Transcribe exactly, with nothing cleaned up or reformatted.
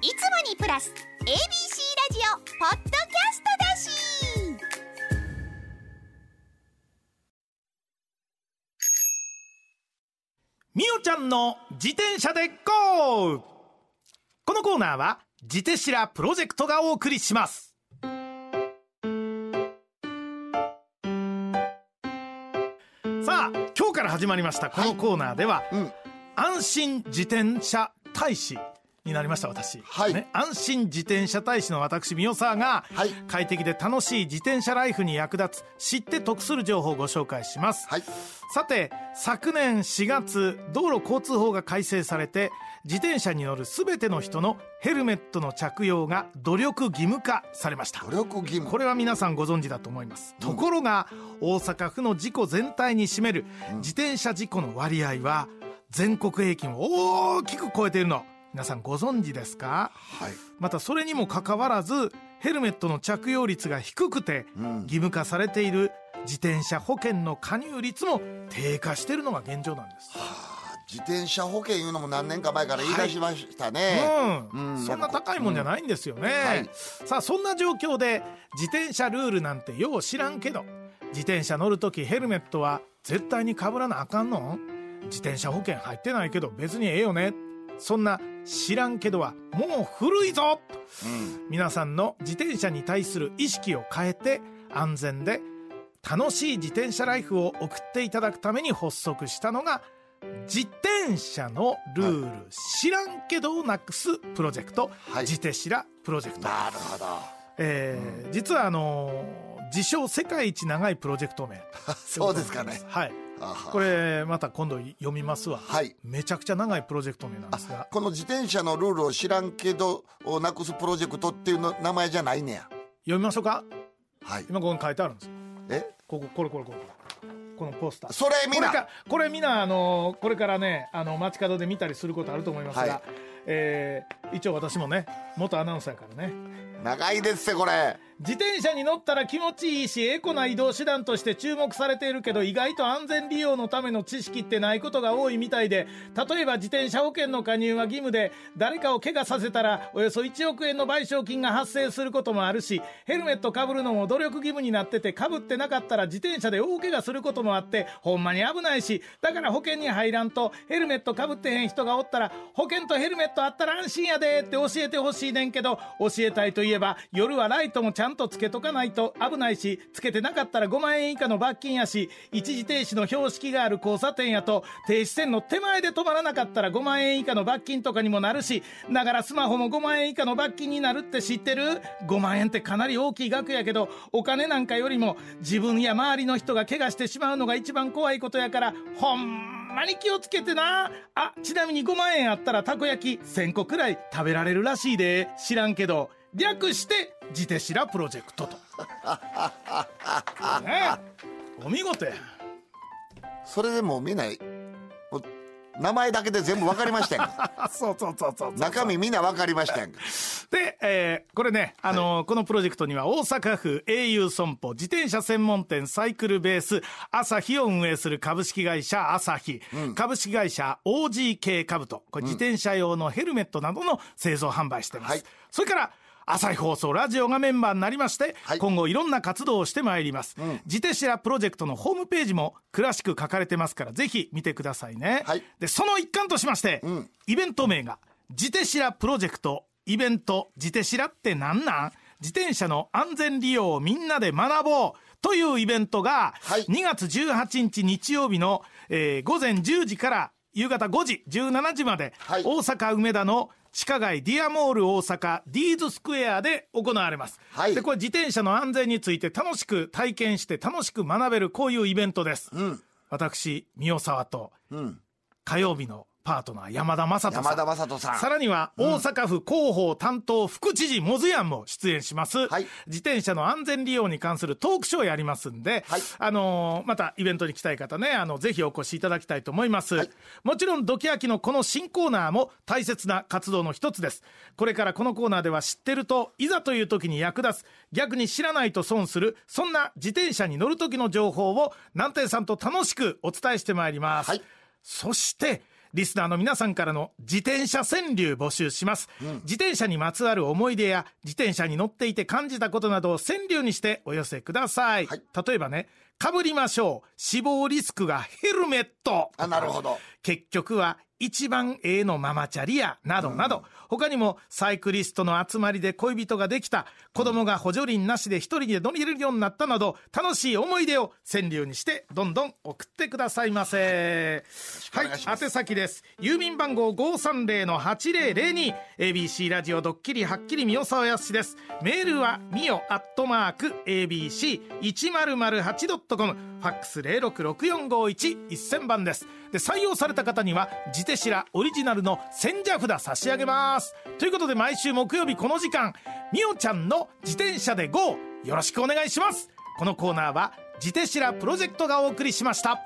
いつもにプラス エービーシー ラジオポッドキャストだし。みおちゃんの自転車でゴー。このコーナーは自転車プロジェクトがお送りします。さあ、今日から始まりましたこのコーナーでは、はいうん、安心自転車大使になりました私、はいね、安心自転車大使の私みおさが、はい、快適で楽しい自転車ライフに役立つ知って得する情報をご紹介します、はい、さて昨年しがつ道路交通法が改正されて自転車に乗る全ての人のヘルメットの着用が努力義務化されました。努力義務、これは皆さんご存知だと思います、うん、ところが大阪府の事故全体に占める自転車事故の割合は全国平均を大きく超えているの皆さんご存知ですか、はい、またそれにもかかわらずヘルメットの着用率が低くて、うん、義務化されている自転車保険の加入率も低下しているのが現状なんです。はあ、自転車保険いうのも何年か前から言い出しましたね、はいうんうん、そんな高いもんじゃないんですよね、うんはい、さあそんな状況で自転車ルールなんてよう知らんけど自転車乗るときヘルメットは絶対に被らなあかんの？自転車保険入ってないけど別にええよね。そんな知らんけどはもう古いぞ、うん、皆さんの自転車に対する意識を変えて安全で楽しい自転車ライフを送っていただくために発足したのが自転車のルール、はい、知らんけどをなくすプロジェクト、はい、自転車プロジェクト。なるほど、えーうん、実はあのー、自称世界一長いプロジェクト名そうですかね、はい、これまた今度読みますわ、はい、めちゃくちゃ長いプロジェクト名なんですが、この自転車のルールを知らんけどをなくすプロジェクトっていうの名前じゃないねや。読みましょうか、はい、今ここに書いてあるんですよ。えこここれこれこれこのポスター、それみんなこれかこれみんなあのこれからねあの街角で見たりすることあると思いますが、はいえー、一応私もね元アナウンサーからね長いですよこれ。自転車に乗ったら気持ちいいしエコな移動手段として注目されているけど意外と安全利用のための知識ってないことが多いみたいで、例えば自転車保険の加入は義務で誰かを怪我させたらおよそいちおくえんの賠償金が発生することもあるし、ヘルメット被るのも努力義務になってて被ってなかったら自転車で大怪我することもあってほんまに危ないし、だから保険に入らんとヘルメット被ってへん人がおったら保険とヘルメットあったら安心やでって教えてほしいねんけど、教えたいといえば夜はライトもちゃんとちゃんとつけとかないと危ないし、つけてなかったらごまんえん以下の罰金やし、一時停止の標識がある交差点やと停止線の手前で止まらなかったらごまんえん以下の罰金とかにもなるし、だからスマホもごまんえん以下の罰金になるって知ってる？ ご 万円ってかなり大きい額やけどお金なんかよりも自分や周りの人が怪我してしまうのが一番怖いことやからほんまに気をつけてな。あ、ちなみにごまんえんあったらたこ焼きせんこくらい食べられるらしいで、知らんけど略して自転車プロジェクトと、ね、お見事や。それでも見ない名前だけで全部分かりましたやんかそうそうそうそう、中身みんな分かりましたやんかで、えー、これね、あのーはい、このプロジェクトには大阪府英雄損保自転車専門店サイクルベース朝日を運営する株式会社朝日、うん、株式会社 オージーケー カブト、これ自転車用のヘルメットなどの製造販売してます、はい、それから朝日放送ラジオがメンバーになりまして、はい、今後いろんな活動をしてまいります、うん、自転車プロジェクトのホームページも詳しく書かれてますからぜひ見てくださいね、はい、でその一環としまして、うん、イベント名が自転車プロジェクトイベント自転車ってなんなん、自転車の安全利用をみんなで学ぼうというイベントがにがつじゅうはちにち日曜日の、えー、ごぜんじゅうじから夕方ごじじゅうしちじまで、はい、大阪梅田の地下街ディアモール大阪ディーズスクエアで行われます、はい、でこれ自転車の安全について楽しく体験して楽しく学べるこういうイベントです、うん、私三沢と、うん、火曜日のパートナー山田雅人さん、山田雅人さん、さらには大阪府広報担当副知事モズヤンも出演します、はい、自転車の安全利用に関するトークショーやりますんで、はい、あのー、またイベントに来たい方ね、あのぜひお越しいただきたいと思います、はい、もちろんドキアキのこの新コーナーも大切な活動の一つです。これからこのコーナーでは知ってるといざという時に役立つ、逆に知らないと損する、そんな自転車に乗る時の情報を南亭さんと楽しくお伝えしてまいります、はい、そしてリスナーの皆さんからの自転車川柳募集します、うん、自転車にまつわる思い出や自転車に乗っていて感じたことなどを川柳にしてお寄せください、はい、例えばね、かぶりましょう死亡リスクがヘルメット、あ、なるほど、結局は一番ええのママチャリやなどなど、うん、他にもサイクリストの集まりで恋人ができた、子供が補助輪なしで一人で乗れるようになったなど、楽しい思い出を川柳にしてどんどん送ってくださいませ。はい、宛先です。郵便番号 ごーさんぜろのはちぜろぜろに エービーシー ラジオドッキリはっきりみおさわやすしです。メールはみお エービーシーいちまるまるはちドットコム、 ファックス ゼロろくろくよんごいちいっせん 番です。で、採用された方には自手しらオリジナルの千社札差し上げます。ということで、毎週木曜日この時間、みおちゃんの自転車で ゴー よろしくお願いします。このコーナーは自手しらプロジェクトがお送りしました。